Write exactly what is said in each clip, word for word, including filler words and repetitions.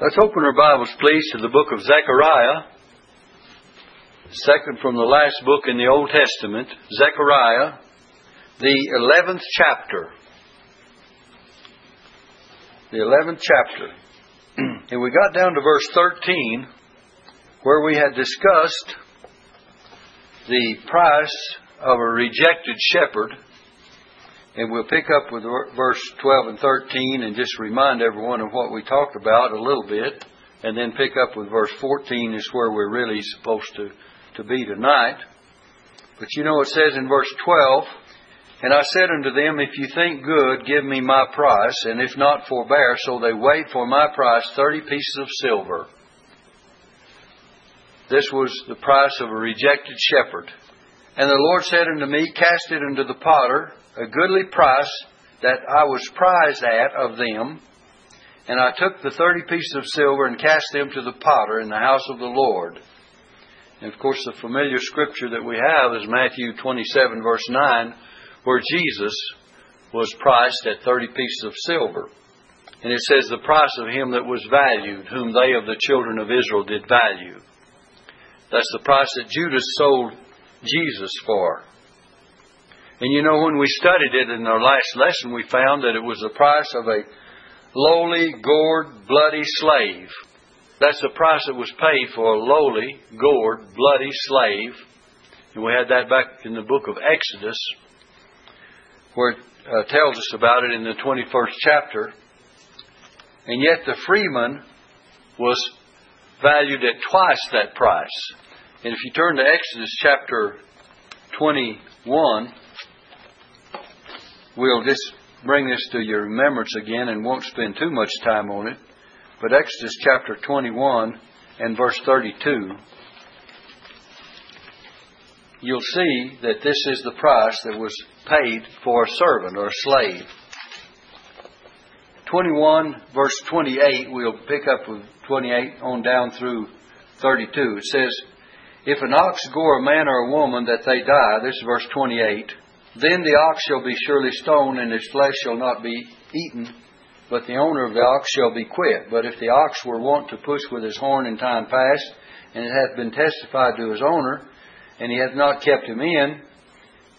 Let's open our Bibles, please, to the book of Zechariah, second from the last book in the Old Testament, Zechariah, the eleventh chapter. The eleventh chapter. And we got down to verse thirteen, where we had discussed the price of a rejected shepherd. And we'll pick up with verse twelve and thirteen and just remind everyone of what we talked about a little bit. And then pick up with verse fourteen is where we're really supposed to, to be tonight. But you know it says in verse twelve, "And I said unto them, If you think good, give me my price, and if not, forbear. So they weighed for my price thirty pieces of silver." This was the price of a rejected shepherd. "And the Lord said unto me, Cast it unto the potter, a goodly price that I was prized at of them. And I took the thirty pieces of silver and cast them to the potter in the house of the Lord." And of course, the familiar scripture that we have is Matthew twenty-seven, verse nine, where Jesus was priced at thirty pieces of silver. And it says, "The price of him that was valued, whom they of the children of Israel did value." That's the price that Judas sold Jesus for. And you know, when we studied it in our last lesson, we found that it was the price of a lowly, gored, bloody slave. That's the price that was paid for a lowly, gored, bloody slave. And we had that back in the book of Exodus, where it uh, tells us about it in the twenty-first chapter. And yet the freeman was valued at twice that price. And if you turn to Exodus chapter twenty-one, we'll just bring this to your remembrance again and won't spend too much time on it. But Exodus chapter twenty-one and verse thirty-two, you'll see that this is the price that was paid for a servant or a slave. twenty-one, verse twenty-eight, we'll pick up with twenty-eight on down through thirty-two. It says, "If an ox gore a man or a woman that they die," this is verse twenty-eight, "then the ox shall be surely stoned, and his flesh shall not be eaten, but the owner of the ox shall be quit. But if the ox were wont to push with his horn in time past, and it hath been testified to his owner, and he hath not kept him in,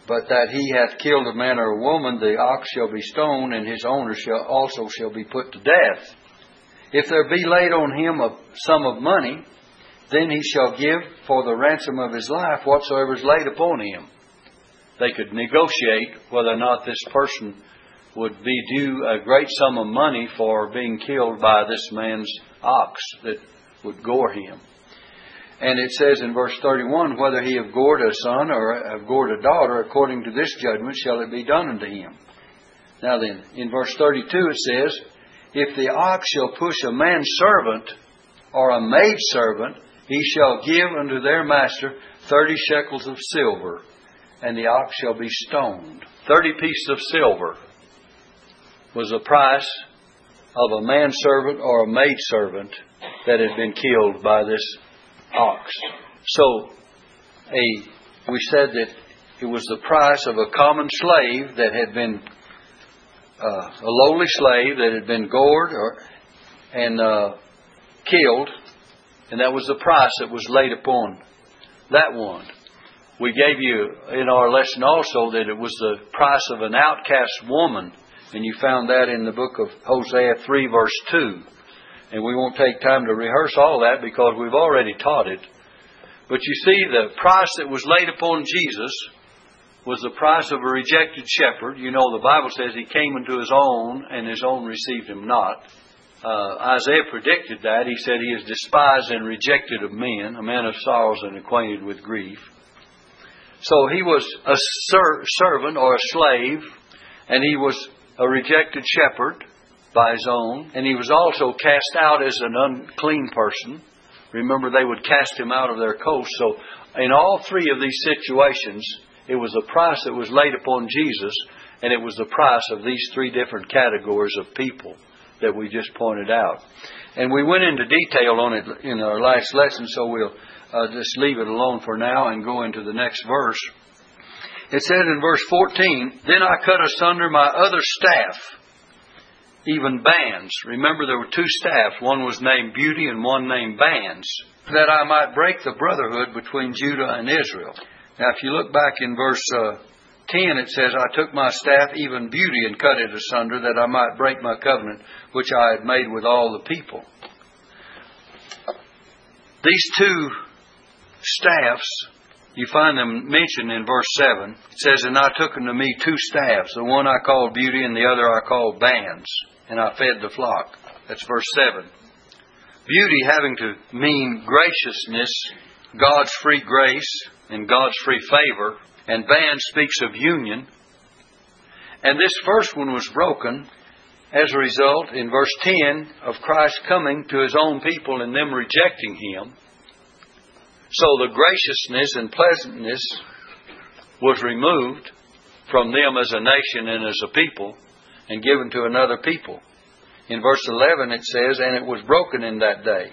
but that he hath killed a man or a woman, the ox shall be stoned, and his owner shall also shall be put to death. If there be laid on him a sum of money, then he shall give for the ransom of his life whatsoever is laid upon him." They could negotiate whether or not this person would be due a great sum of money for being killed by this man's ox that would gore him. And it says in verse thirty-one, "Whether he have gored a son or have gored a daughter, according to this judgment shall it be done unto him." Now then, in verse thirty-two it says, "If the ox shall push a man's servant or a maidservant, he shall give unto their master thirty shekels of silver, and the ox shall be stoned." Thirty pieces of silver was the price of a manservant or a maidservant that had been killed by this ox. So, a, we said that it was the price of a common slave that had been, uh, a lowly slave that had been gored or, and uh, killed, and that was the price that was laid upon that one. We gave you in our lesson also that it was the price of an outcast woman. And you found that in the book of Hosea three, verse two. And we won't take time to rehearse all that because we've already taught it. But you see, the price that was laid upon Jesus was the price of a rejected shepherd. You know, the Bible says he came into his own, and his own received him not. Uh, Isaiah predicted that. He said, "He is despised and rejected of men, a man of sorrows and acquainted with grief." So he was a ser- servant or a slave, and he was a rejected shepherd by his own, and he was also cast out as an unclean person. Remember, they would cast him out of their coast. So in all three of these situations, it was the price that was laid upon Jesus, and it was the price of these three different categories of people that we just pointed out. And we went into detail on it in our last lesson, so we'll Uh, just leave it alone for now and go into the next verse. It said in verse fourteen, "Then I cut asunder my other staff even bands. Remember, there were two staffs. One was named Beauty and one named Bands, that I might break the brotherhood between Judah and Israel. Now, if you look back in verse uh, ten, it says, I took my staff, even Beauty, and cut it asunder, that I might break my covenant, which I had made with all the people. These two staffs, you find them mentioned in verse seven. It says, and I took unto me two staffs, the one I called Beauty and the other I called Bands, and I fed the flock. That's verse seven. Beauty having to mean graciousness, God's free grace, and God's free favor. And Bands speaks of union. And this first one was broken as a result, in verse ten, of Christ coming to His own people and them rejecting Him. So the graciousness and pleasantness was removed from them as a nation and as a people and given to another people. In verse eleven it says, and it was broken in that day.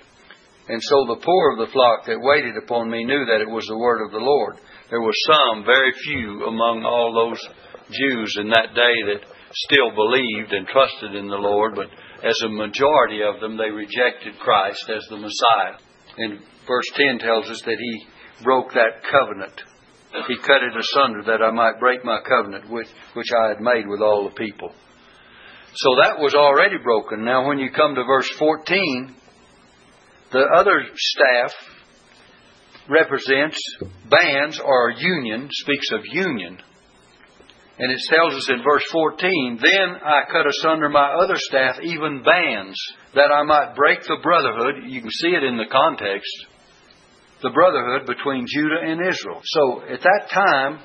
And so the poor of the flock that waited upon me knew that it was the word of the Lord. There were some, very few, among all those Jews in that day that still believed and trusted in the Lord, but as a majority of them, they rejected Christ as the Messiah. And verse ten tells us that He broke that covenant. He cut it asunder that I might break my covenant with, which I had made with all the people. So that was already broken. Now when you come to verse fourteen, the other staff represents bands or union, speaks of union. And it tells us in verse fourteen, then I cut asunder my other staff, even bands, that I might break the brotherhood. You can see it in the context. The brotherhood between Judah and Israel. So at that time,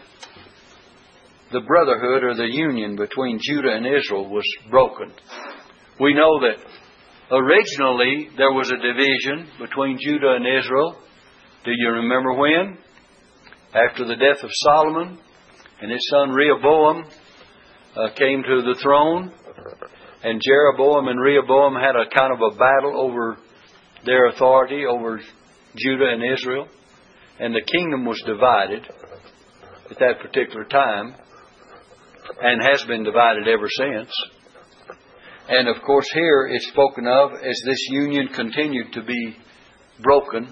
the brotherhood or the union between Judah and Israel was broken. We know that originally there was a division between Judah and Israel. Do you remember when? After the death of Solomon. And his son Rehoboam uh, came to the throne. And Jeroboam and Rehoboam had a kind of a battle over their authority over Judah and Israel. And the kingdom was divided at that particular time. And has been divided ever since. And of course here it's spoken of as this union continued to be broken.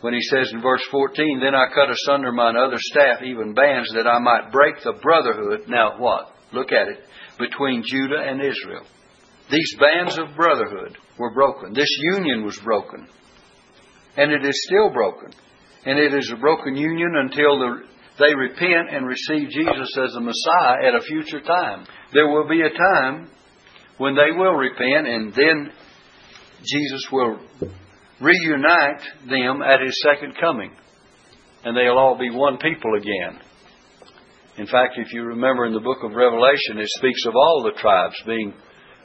When he says in verse fourteen, then I cut asunder mine other staff, even bands, that I might break the brotherhood. Now what? Look at it. Between Judah and Israel. These bands of brotherhood were broken. This union was broken. And it is still broken. And it is a broken union until the, they repent and receive Jesus as the Messiah at a future time. There will be a time when they will repent, and then Jesus will reunite them at His second coming. And they'll all be one people again. In fact, if you remember in the book of Revelation, it speaks of all the tribes being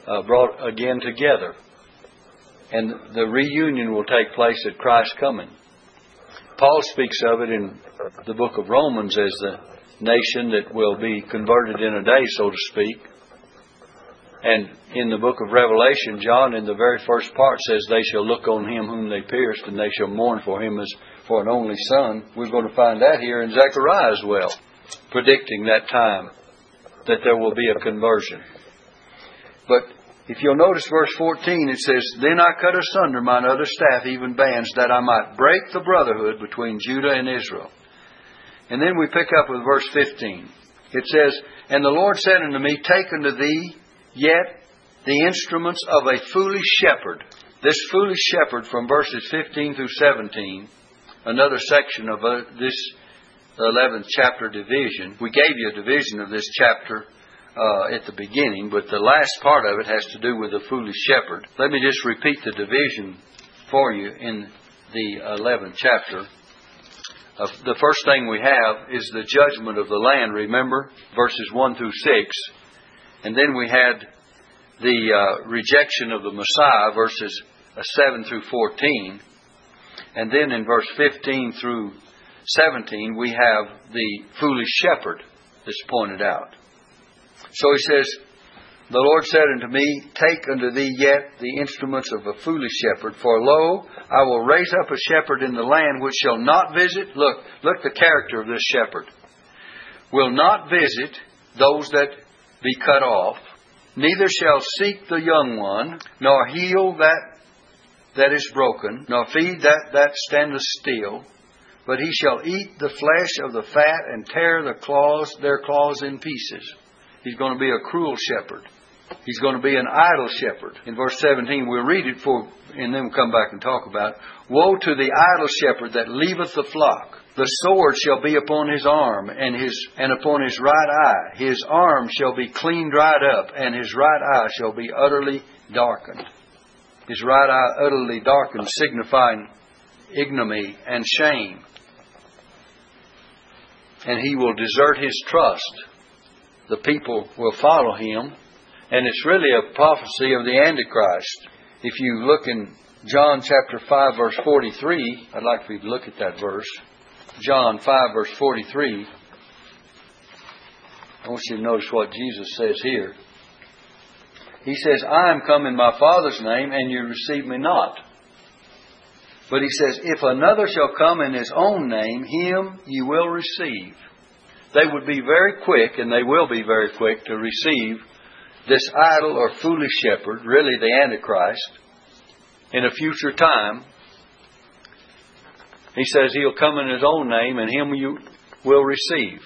uh, brought again together. And the reunion will take place at Christ's coming. Paul speaks of it in the book of Romans as the nation that will be converted in a day, so to speak. And in the book of Revelation, John, in the very first part, says, they shall look on Him whom they pierced, and they shall mourn for Him as for an only son. We're going to find that here in Zechariah as well, predicting that time, that there will be a conversion. But if you'll notice verse fourteen, it says, then I cut asunder mine other staff, even bands, that I might break the brotherhood between Judah and Israel. And then we pick up with verse fifteen. It says, and the Lord said unto me, take unto thee yet the instruments of a foolish shepherd. This foolish shepherd from verses fifteen through seventeen, another section of this eleventh chapter division. We gave you a division of this chapter uh, at the beginning, but the last part of it has to do with the foolish shepherd. Let me just repeat the division for you in the eleventh chapter. Uh, the first thing we have is the judgment of the land, remember? Verses one through six. And then we had the uh, rejection of the Messiah, verses seven through fourteen. And then in verse fifteen through seventeen, we have the foolish shepherd that's pointed out. So he says, the Lord said unto me, take unto thee yet the instruments of a foolish shepherd. For lo, I will raise up a shepherd in the land which shall not visit. Look, look the character of this shepherd. Will not visit those that be cut off, neither shall seek the young one, nor heal that that is broken, nor feed that that standeth still. But he shall eat the flesh of the fat and tear the claws, their claws in pieces. He's going to be a cruel shepherd. He's going to be an idle shepherd. In verse seventeen, we'll read it for, and then we'll come back and talk about it. Woe to the idle shepherd that leaveth the flock. The sword shall be upon his arm and his and upon his right eye. His arm shall be clean dried up, and his right eye shall be utterly darkened. His right eye utterly darkened, signifying ignominy and shame. And he will desert his trust. The people will follow him. And it's really a prophecy of the Antichrist. If you look in John chapter five, verse forty-three, I'd like for you to look at that verse. John five, verse forty-three. I want you to notice what Jesus says here. He says, I am come in my Father's name, and you receive me not. But he says, if another shall come in his own name, him you will receive. They would be very quick, and they will be very quick, to receive this idle or foolish shepherd, really the Antichrist, in a future time. He says he'll come in his own name, and him you will receive.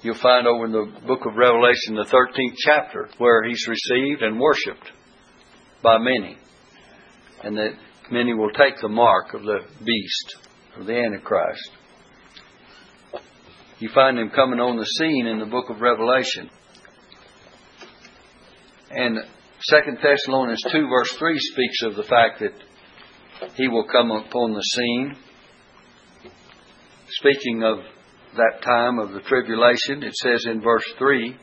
You'll find over in the book of Revelation, the thirteenth chapter, where he's received and worshipped by many. And that many will take the mark of the beast, of the Antichrist. You find him coming on the scene in the book of Revelation. And Second Thessalonians two, verse three, speaks of the fact that he will come upon the scene. Speaking of that time of the tribulation, it says in verse three,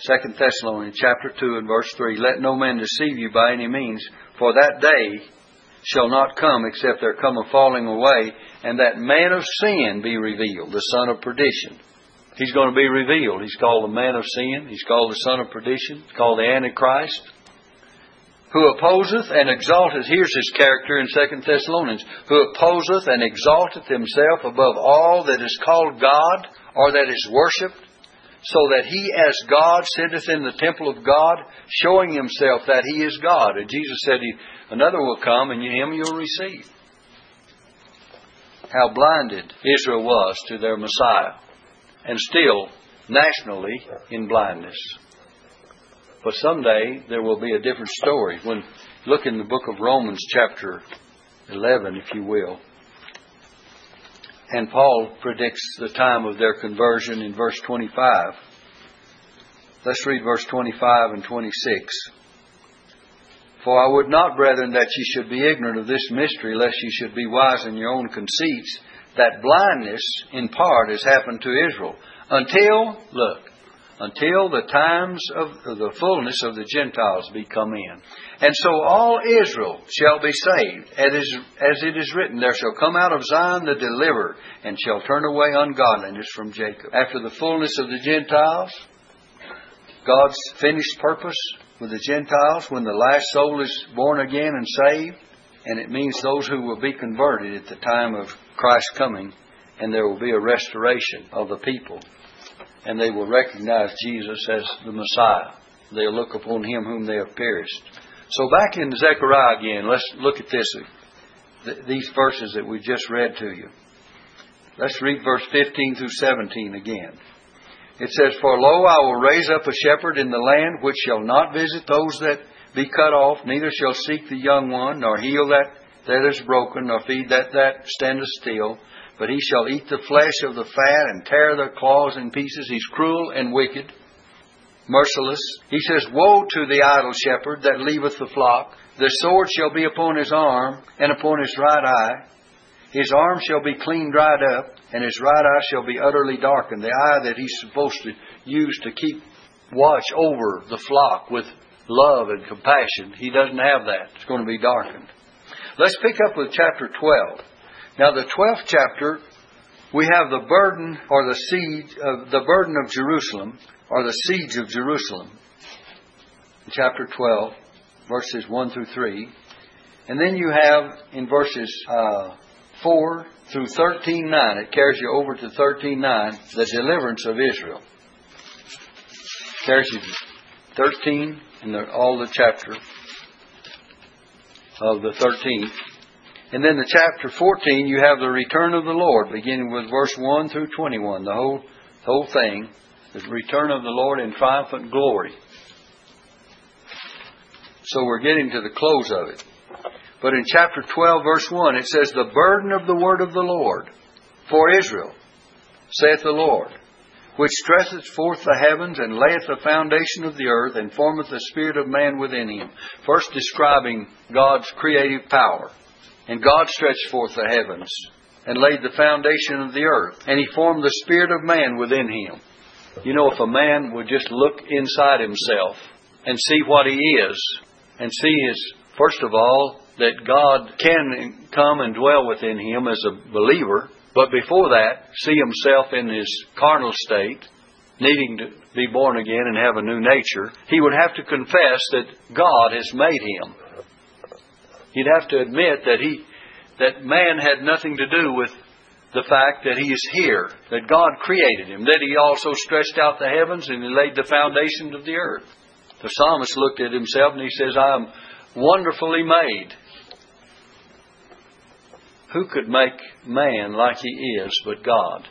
Second Thessalonians chapter two and verse three, let no man deceive you by any means, for that day shall not come except there come a falling away, and that man of sin be revealed, the son of perdition. He's going to be revealed. He's called the man of sin. He's called the son of perdition. He's called the Antichrist. Who opposeth and exalteth, here's his character in Second Thessalonians, who opposeth and exalteth himself above all that is called God, or that is worshipped, so that he as God sitteth in the temple of God, showing himself that he is God. And Jesus said, another will come, and him you'll receive. How blinded Israel was to their Messiah. And still, nationally, in blindness. But someday, there will be a different story. When look in the book of Romans, chapter eleven, if you will. And Paul predicts the time of their conversion in verse twenty-five. Let's read verse twenty-five and twenty-six. For I would not, brethren, that ye should be ignorant of this mystery, lest ye should be wise in your own conceits, that blindness, in part, has happened to Israel, until, look, until the times of the fullness of the Gentiles be come in. And so all Israel shall be saved, as it is written, there shall come out of Zion the deliverer, and shall turn away ungodliness from Jacob. After the fullness of the Gentiles, God's finished purpose with the Gentiles, when the last soul is born again and saved, and it means those who will be converted at the time of Christ's coming, and there will be a restoration of the people. And they will recognize Jesus as the Messiah. They'll look upon him whom they have perished. So back in Zechariah again, let's look at this, th- these verses that we just read to you. Let's read verse fifteen through seventeen again. It says, for lo, I will raise up a shepherd in the land, which shall not visit those that be cut off, neither shall seek the young one, nor heal that that is broken, nor feed that that standeth still. But he shall eat the flesh of the fat and tear the claws in pieces. He's cruel and wicked, merciless. He says, woe to the idle shepherd that leaveth the flock. The sword shall be upon his arm and upon his right eye. His arm shall be clean dried up, and his right eye shall be utterly darkened. The eye that he's supposed to use to keep watch over the flock with love and compassion, he doesn't have that. It's going to be darkened. Let's pick up with chapter twelve. Now, the twelfth chapter, we have the burden or the siege of the burden of Jerusalem, or the siege of Jerusalem. In chapter twelve, verses one through three, and then you have in verses uh, four through thirteen nine. It carries you over to thirteen nine. The deliverance of Israel carries you thirteen, and all the chapter of the thirteenth. And then the chapter fourteen, you have the return of the Lord, beginning with verse one through twenty-one. The whole, the whole thing is the return of the Lord in triumphant glory. So we're getting to the close of it. But in chapter twelve, verse one, it says, "The burden of the word of the Lord for Israel, saith the Lord, which stresseth forth the heavens, and layeth the foundation of the earth, and formeth the spirit of man within him." First describing God's creative power. "And God stretched forth the heavens, and laid the foundation of the earth, and he formed the spirit of man within him." You know, if a man would just look inside himself and see what he is, and see his, first of all, that God can come and dwell within him as a believer, but before that, see himself in his carnal state, needing to be born again and have a new nature, he would have to confess that God has made him. He'd have to admit that he, that man had nothing to do with the fact that he is here, that God created him, that he also stretched out the heavens and he laid the foundations of the earth. The psalmist looked at himself and he says, "I am wonderfully made." Who could make man like he is but God?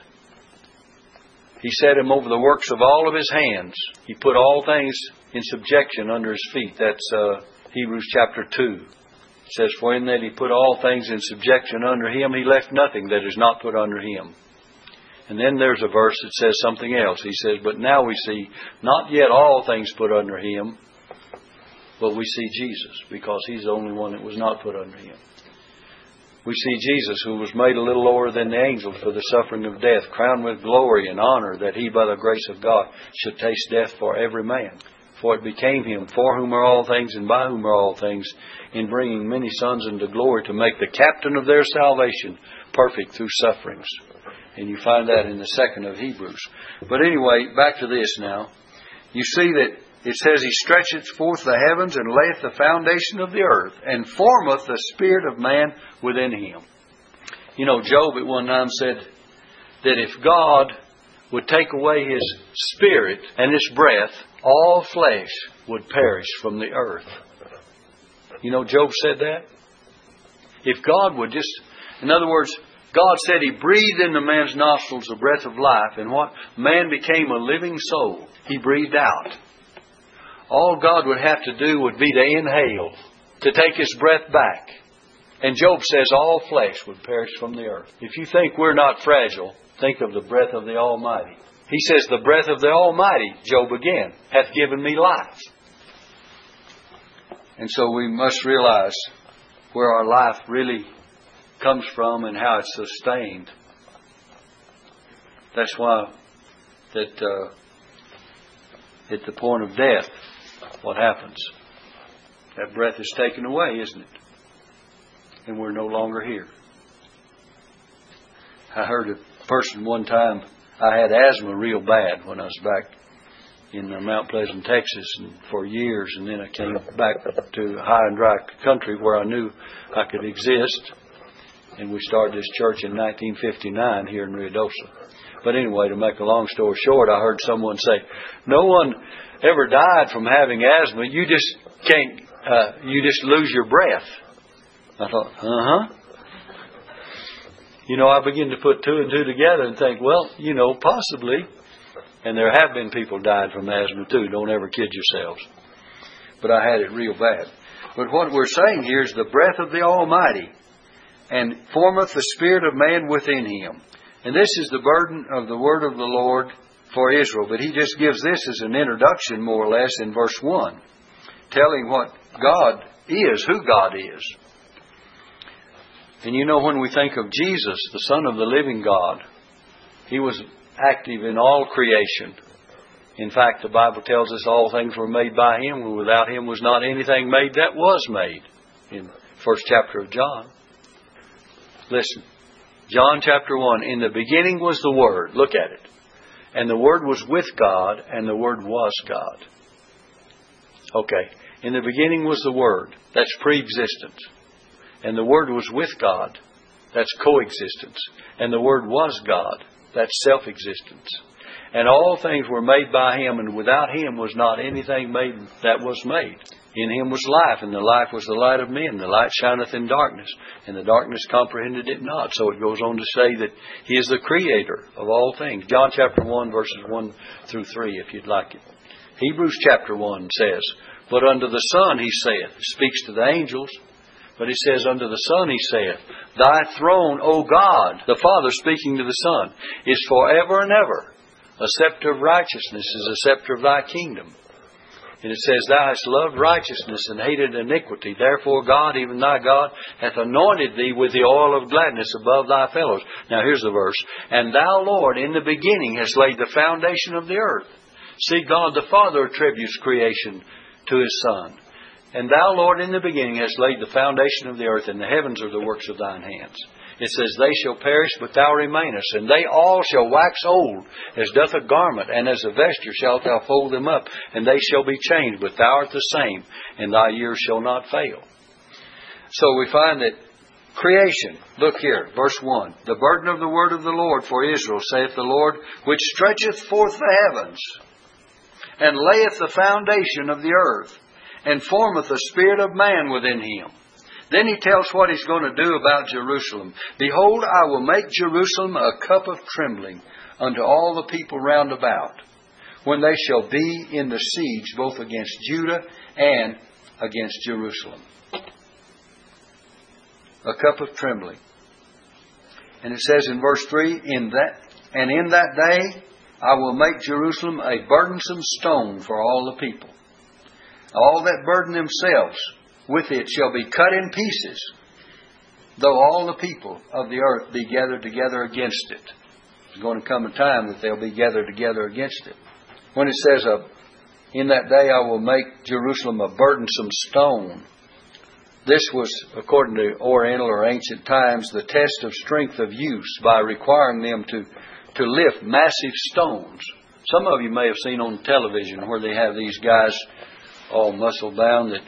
"He set him over the works of all of his hands. He put all things in subjection under his feet." That's uh, Hebrews chapter two. It says, "For in that he put all things in subjection under him, he left nothing that is not put under him." And then there's a verse that says something else. He says, "But now we see not yet all things put under him, but we see Jesus, because he's the only one that was not put under him." We see Jesus, who was made a little lower than the angels for the suffering of death, crowned with glory and honor, that he by the grace of God should taste death for every man. For it became him, for whom are all things and by whom are all things, in bringing many sons into glory, to make the captain of their salvation perfect through sufferings. And you find that in the second of Hebrews. But anyway, back to this now. You see that it says, "He stretcheth forth the heavens, and layeth the foundation of the earth, and formeth the spirit of man within him." You know, Job at one time said that if God would take away his spirit and his breath, all flesh would perish from the earth. You know, Job said that? If God would just... In other words, God said He breathed into man's nostrils the breath of life, and what? Man became a living soul. He breathed out. All God would have to do would be to inhale, to take His breath back. And Job says all flesh would perish from the earth. If you think we're not fragile, think of the breath of the Almighty. He says, "The breath of the Almighty," Job again, "hath given me life." And so we must realize where our life really comes from and how it's sustained. That's why that uh, at the point of death, what happens? That breath is taken away, isn't it? And we're no longer here. I heard a person one time, I had asthma real bad when I was back in Mount Pleasant, Texas, and for years, and then I came back to high and dry country where I knew I could exist, and we started this church in nineteen fifty-nine here in Rio Dosa. But anyway, to make a long story short, I heard someone say, "No one ever died from having asthma. You just can't. Uh, you just lose your breath." I thought, uh huh. You know, I begin to put two and two together and think, well, you know, possibly. And there have been people died from asthma too. Don't ever kid yourselves. But I had it real bad. But what we're saying here is the breath of the Almighty, and formeth the spirit of man within him. And this is the burden of the word of the Lord for Israel. But he just gives this as an introduction, more or less, in verse one, telling what God is, who God is. And you know, when we think of Jesus, the Son of the living God, He was active in all creation. In fact, the Bible tells us all things were made by Him, and without Him was not anything made that was made, in the first chapter of John. Listen, John chapter one, "In the beginning was the Word." Look at it. "And the Word was with God, and the Word was God." Okay. In the beginning was the Word. That's pre-existence. "And the Word was with God." That's coexistence. "And the Word was God." That's self-existence. And all things were made by him, and without him was not anything made that was made. In him was life, and the life was the light of men. The light shineth in darkness, and the darkness comprehended it not. So it goes on to say that he is the creator of all things. John chapter one, verses one through three, if you'd like it. Hebrews chapter one says, But unto the Son he saith, speaks to the angels, but he says, Unto the Son he saith, Thy throne, O God, the Father speaking to the Son, is forever and ever. A scepter of righteousness is a scepter of thy kingdom. And it says, Thou hast loved righteousness and hated iniquity. Therefore God, even thy God, hath anointed thee with the oil of gladness above thy fellows. Now here's the verse. And thou, Lord, in the beginning hast laid the foundation of the earth. See, God the Father attributes creation to His Son. And thou, Lord, in the beginning hast laid the foundation of the earth, and the heavens are the works of thine hands. It says, They shall perish, but thou remainest, and they all shall wax old, as doth a garment, and as a vesture shalt thou fold them up, and they shall be changed, but thou art the same, and thy years shall not fail. So we find that creation, look here, verse one, The burden of the word of the Lord for Israel, saith the Lord, which stretcheth forth the heavens, and layeth the foundation of the earth, and formeth the spirit of man within him. Then he tells what he's going to do about Jerusalem. Behold, I will make Jerusalem a cup of trembling unto all the people round about, when they shall be in the siege both against Judah and against Jerusalem. A cup of trembling. And it says in verse three, in that and in that day I will make Jerusalem a burdensome stone for all the people. All that burden themselves with it shall be cut in pieces, though all the people of the earth be gathered together against it. There's going to come a time that they'll be gathered together against it. When it says, in that day I will make Jerusalem a burdensome stone, this was, according to Oriental or ancient times, the test of strength of use by requiring them to, to lift massive stones. Some of you may have seen on television where they have these guys all muscle bound that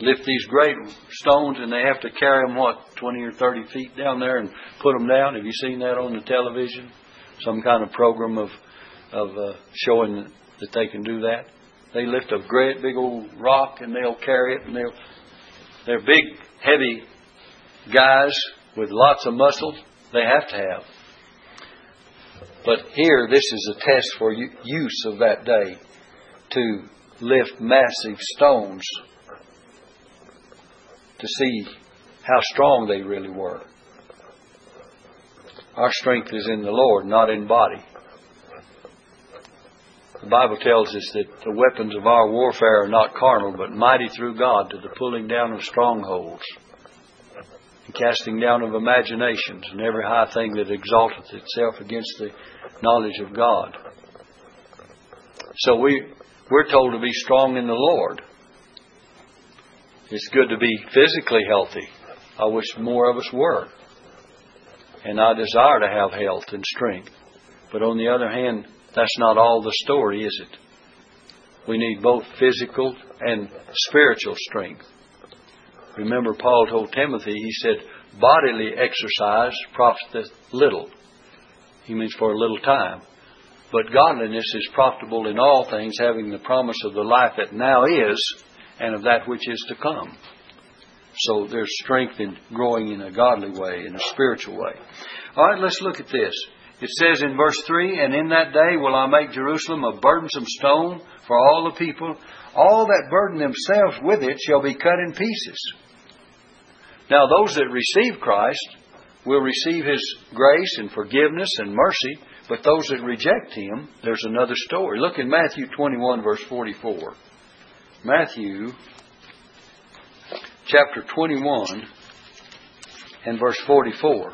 lift these great stones, and they have to carry them, what, twenty or thirty feet down there and put them down. Have you seen that on the television? Some kind of program of of uh, showing that they can do that. They lift a great big old rock and they'll carry it, and they'll they're big, heavy guys with lots of muscle. They have to have. But here, this is a test for use of that day to lift massive stones to see how strong they really were. Our strength is in the Lord, not in body. The Bible tells us that the weapons of our warfare are not carnal, but mighty through God to the pulling down of strongholds, and casting down of imaginations, and every high thing that exalteth itself against the knowledge of God. So we... We're told to be strong in the Lord. It's good to be physically healthy. I wish more of us were. And I desire to have health and strength. But on the other hand, that's not all the story, is it? We need both physical and spiritual strength. Remember, Paul told Timothy, he said, bodily exercise profiteth little. He means for a little time. But godliness is profitable in all things, having the promise of the life that now is and of that which is to come. So there's strength in growing in a godly way, in a spiritual way. All right, let's look at this. It says in verse three, And in that day will I make Jerusalem a burdensome stone for all the people. All that burden themselves with it shall be cut in pieces. Now those that receive Christ will receive His grace and forgiveness and mercy. But those that reject Him, there's another story. Look in Matthew twenty-one, verse forty-four. Matthew chapter twenty-one and verse forty-four.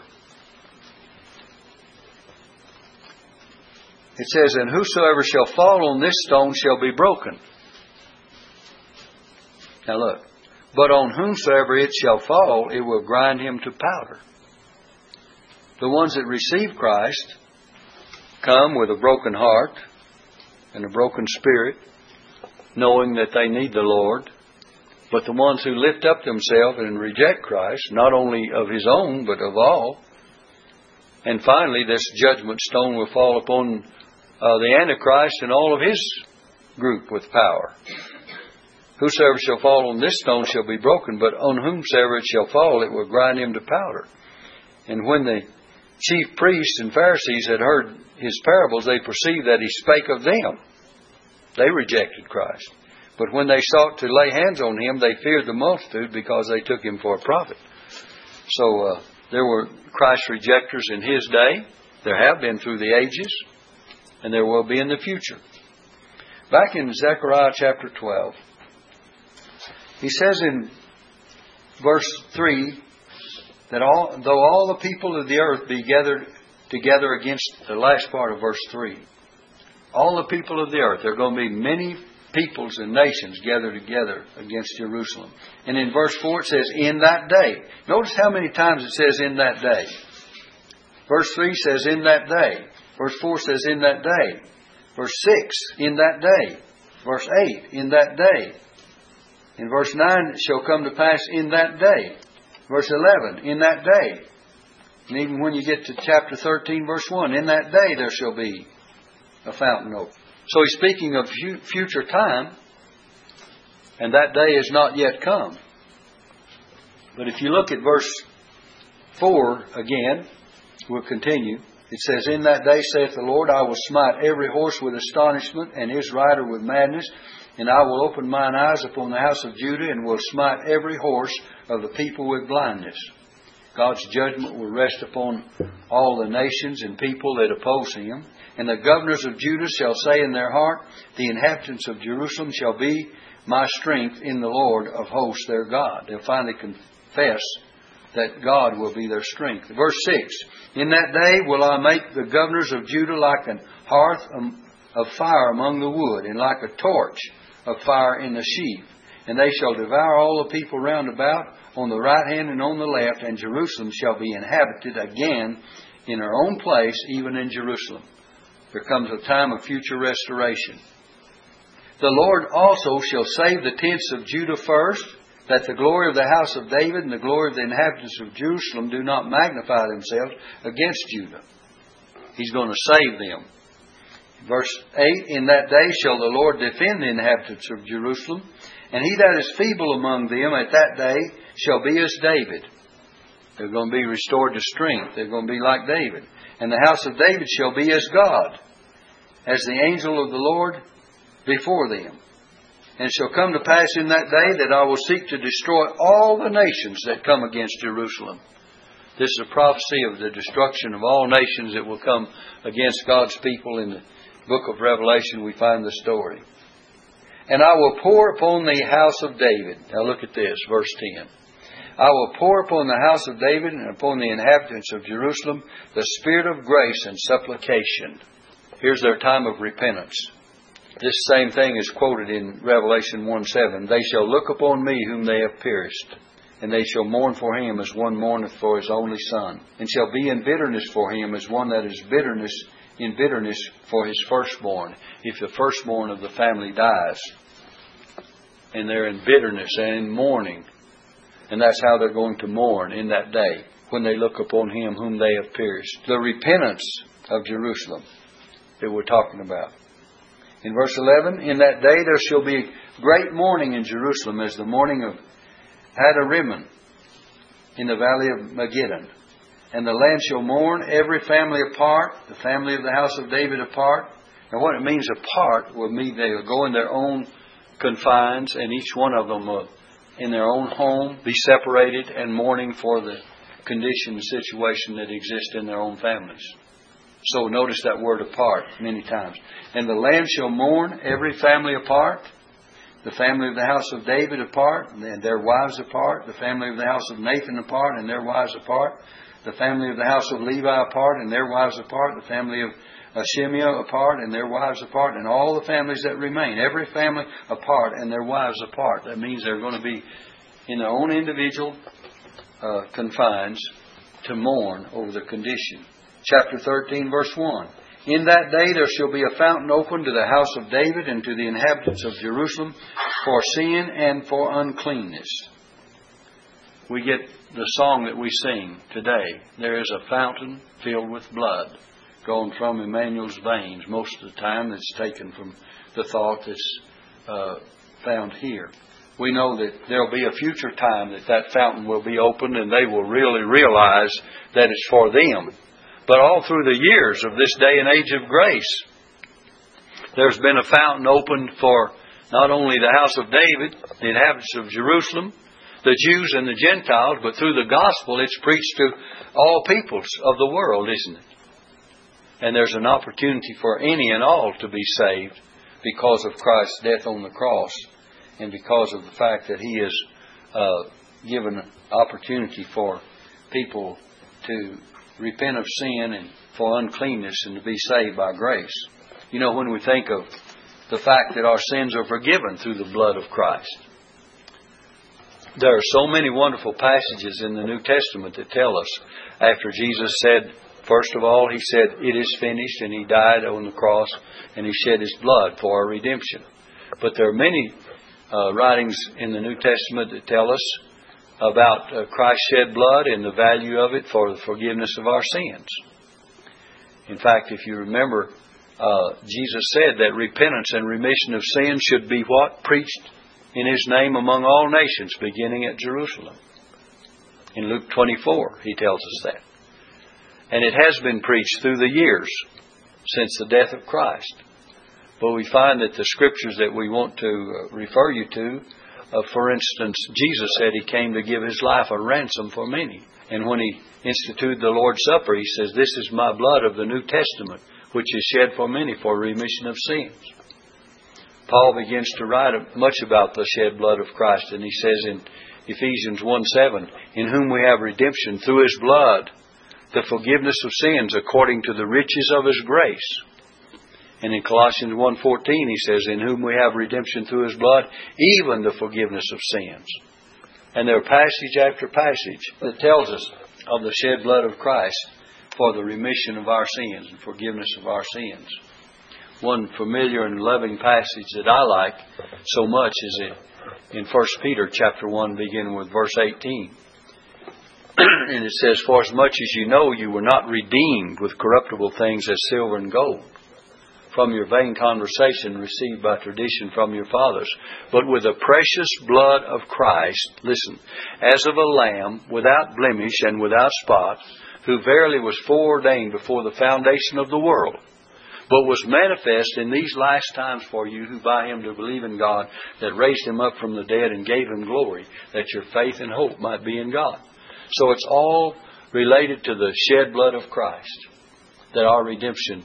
It says, And whosoever shall fall on this stone shall be broken. Now look. But on whomsoever it shall fall, it will grind him to powder. The ones that receive Christ come with a broken heart and a broken spirit, knowing that they need the Lord. But the ones who lift up themselves and reject Christ, not only of His own, but of all. And finally, this judgment stone will fall upon uh, the Antichrist and all of his group with power. Whosoever shall fall on this stone shall be broken, but on whomsoever it shall fall, it will grind him to powder. And when the chief priests and Pharisees had heard his parables, they perceived that he spake of them. They rejected Christ. But when they sought to lay hands on him, they feared the multitude because they took him for a prophet. So uh, there were Christ rejectors in his day. There have been through the ages, and there will be in the future. Back in Zechariah chapter twelve, he says in verse three that all, though all the people of the earth be gathered together against the last part of verse three, all the people of the earth, there are going to be many peoples and nations gathered together against Jerusalem. And in verse four it says, in that day. Notice how many times it says in that day. Verse three says, in that day. Verse four says, in that day. Verse six, in that day. Verse eight, in that day. In verse nine, it shall come to pass in that day. Verse eleven, in that day. And even when you get to chapter thirteen, verse one, in that day there shall be a fountain open. So he's speaking of future time, and that day is not yet come. But if you look at verse four again, we'll continue. It says, in that day, saith the Lord, I will smite every horse with astonishment, and his rider with madness. And I will open mine eyes upon the house of Judah, and will smite every horse of the people with blindness. God's judgment will rest upon all the nations and people that oppose him. And the governors of Judah shall say in their heart, the inhabitants of Jerusalem shall be my strength in the Lord of hosts their God. They'll finally confess that God will be their strength. Verse six, in that day will I make the governors of Judah like an hearth of fire among the wood, and like a torch of fire in the sheaf. And they shall devour all the people round about on the right hand and on the left, and Jerusalem shall be inhabited again in her own place, even in Jerusalem. There comes a time of future restoration. The Lord also shall save the tents of Judah first, that the glory of the house of David and the glory of the inhabitants of Jerusalem do not magnify themselves against Judah. He's going to save them. Verse eight, in that day shall the Lord defend the inhabitants of Jerusalem, and he that is feeble among them at that day shall be as David. They're going to be restored to strength. They're going to be like David. And the house of David shall be as God, as the angel of the Lord before them. And it shall come to pass in that day that I will seek to destroy all the nations that come against Jerusalem. This is a prophecy of the destruction of all nations that will come against God's people. In the book of Revelation, we find the story. And I will pour upon the house of David. Now look at this, verse ten. I will pour upon the house of David and upon the inhabitants of Jerusalem the spirit of grace and supplication. Here's their time of repentance. This same thing is quoted in Revelation one seven. They shall look upon me whom they have pierced, and they shall mourn for him as one mourneth for his only son, and shall be in bitterness for him as one that is bitterness in bitterness for his firstborn, if the firstborn of the family dies. And they're in bitterness and in mourning. And that's how they're going to mourn in that day, when they look upon him whom they have pierced. The repentance of Jerusalem that we're talking about. In verse eleven, in that day there shall be great mourning in Jerusalem, as the mourning of Hadadrimmon in the valley of Megiddon. And the land shall mourn, every family apart, the family of the house of David apart. Now what it means apart will mean they will go in their own confines, and each one of them will, in their own home, be separated and mourning for the condition and situation that exists in their own families. So notice that word apart many times. And the land shall mourn, every family apart, the family of the house of David apart, and their wives apart, the family of the house of Nathan apart, and their wives apart, the family of the house of Levi apart, and their wives apart, the family of Asimeah apart, and their wives apart, and all the families that remain, every family apart, and their wives apart. That means they're going to be in their own individual uh, confines to mourn over the condition. Chapter thirteen, verse one. In that day there shall be a fountain open to the house of David and to the inhabitants of Jerusalem for sin and for uncleanness. We get the song that we sing today. There is a fountain filled with blood. gone from Emmanuel's veins. Most of the time it's taken from the thought that's uh, found here. We know that there will be a future time that that fountain will be opened and they will really realize that it's for them. But all through the years of this day and age of grace, there's been a fountain opened for not only the house of David, the inhabitants of Jerusalem, the Jews and the Gentiles, but through the gospel it's preached to all peoples of the world, isn't it? And there's an opportunity for any and all to be saved because of Christ's death on the cross and because of the fact that He has uh, given opportunity for people to repent of sin and for uncleanness and to be saved by grace. You know, when we think of the fact that our sins are forgiven through the blood of Christ, there are so many wonderful passages in the New Testament that tell us, after Jesus said, first of all, He said, "It is finished," and He died on the cross, and He shed His blood for our redemption. But there are many uh, writings in the New Testament that tell us about uh, Christ's shed blood and the value of it for the forgiveness of our sins. In fact, if you remember, uh, Jesus said that repentance and remission of sin should be what? Preached in His name among all nations, beginning at Jerusalem. In Luke twenty-four, He tells us that. And it has been preached through the years since the death of Christ. But we find that the Scriptures that we want to refer you to, uh, for instance, Jesus said He came to give His life a ransom for many. And when He instituted the Lord's Supper, He says, "This is my blood of the New Testament, which is shed for many for remission of sins." Paul begins to write much about the shed blood of Christ, and he says in Ephesians one seven, "In whom we have redemption through His blood, the forgiveness of sins according to the riches of His grace." And in Colossians one fourteen, he says, "In whom we have redemption through His blood, even the forgiveness of sins." And there are passage after passage that tells us of the shed blood of Christ for the remission of our sins and forgiveness of our sins. One familiar and loving passage that I like so much is in First Peter chapter one, beginning with verse eighteen. And it says, "For as much as you know you were not redeemed with corruptible things as silver and gold, from your vain conversation received by tradition from your fathers, but with the precious blood of Christ," listen, "as of a lamb, without blemish and without spot, who verily was foreordained before the foundation of the world, but was manifest in these last times for you, who by Him do believe in God, that raised Him up from the dead and gave Him glory, that your faith and hope might be in God." So it's all related to the shed blood of Christ that our redemption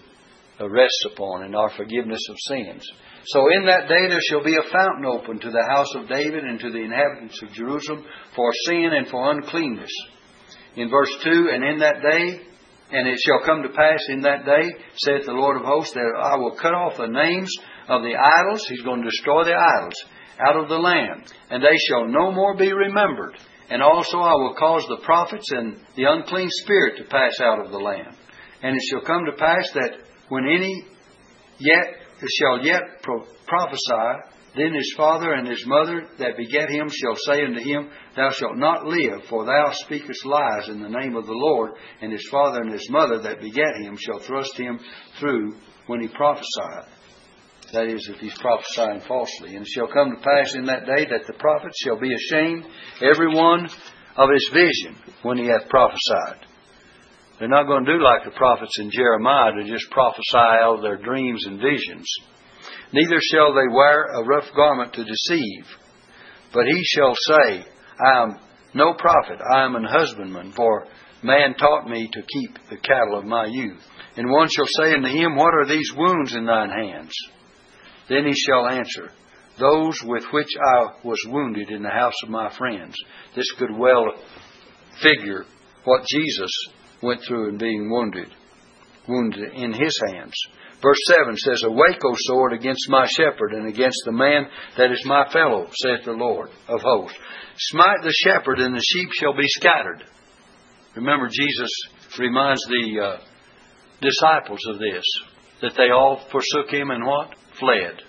rests upon and our forgiveness of sins. So in that day there shall be a fountain opened to the house of David and to the inhabitants of Jerusalem for sin and for uncleanness. In verse two, "And in that day, and it shall come to pass in that day, saith the Lord of hosts, that I will cut off the names of the idols." He's going to destroy the idols out of the land. "And they shall no more be remembered. And also I will cause the prophets and the unclean spirit to pass out of the land. And it shall come to pass that when any yet shall yet prophesy, then his father and his mother that begat him shall say unto him, Thou shalt not live, for thou speakest lies in the name of the Lord. And his father and his mother that begat him shall thrust him through when he prophesieth." That is, if he's prophesying falsely. "And it shall come to pass in that day that the prophet shall be ashamed, every one of his vision, when he hath prophesied." They're not going to do like the prophets in Jeremiah to just prophesy out of their dreams and visions. "Neither shall they wear a rough garment to deceive, but he shall say, I am no prophet, I am an husbandman, for man taught me to keep the cattle of my youth. And one shall say unto him, What are these wounds in thine hands? Then he shall answer, Those with which I was wounded in the house of my friends." This could well figure what Jesus went through in being wounded, wounded in His hands. Verse seven says, "Awake, O sword, against my shepherd, and against the man that is my fellow, saith the Lord of hosts. Smite the shepherd, and the sheep shall be scattered." Remember, Jesus reminds the uh, disciples of this, that they all forsook Him and what? Fled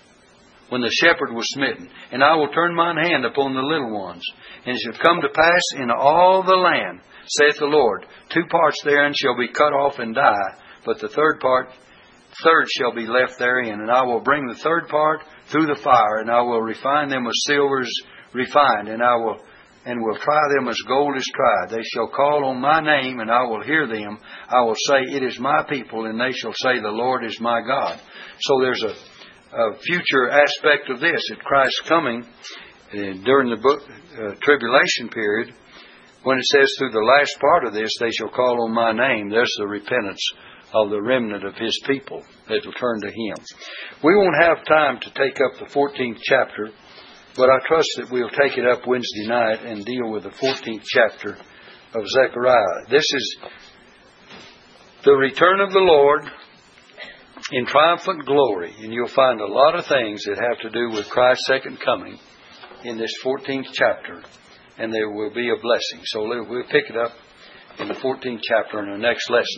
when the shepherd was smitten. "And I will turn mine hand upon the little ones, and it shall come to pass in all the land, saith the Lord, two parts therein shall be cut off and die, but the third part, third shall be left therein. And I will bring the third part through the fire, and I will refine them as silver is refined, and I will and will try them as gold is tried. They shall call on my name, and I will hear them. I will say, it is my people, and they shall say, the Lord is my God. So there's a, a future aspect of this, at Christ's coming uh, during the book, uh, tribulation period. When it says through the last part of this, they shall call on my name, there's the repentance of the remnant of his people that will turn to him. We won't have time to take up the fourteenth chapter, but I trust that we'll take it up Wednesday night and deal with the fourteenth chapter of Zechariah. This is the return of the Lord in triumphant glory, and you'll find a lot of things that have to do with Christ's second coming in this fourteenth chapter. And there will be a blessing. So we'll pick it up in the fourteenth chapter in our next lesson.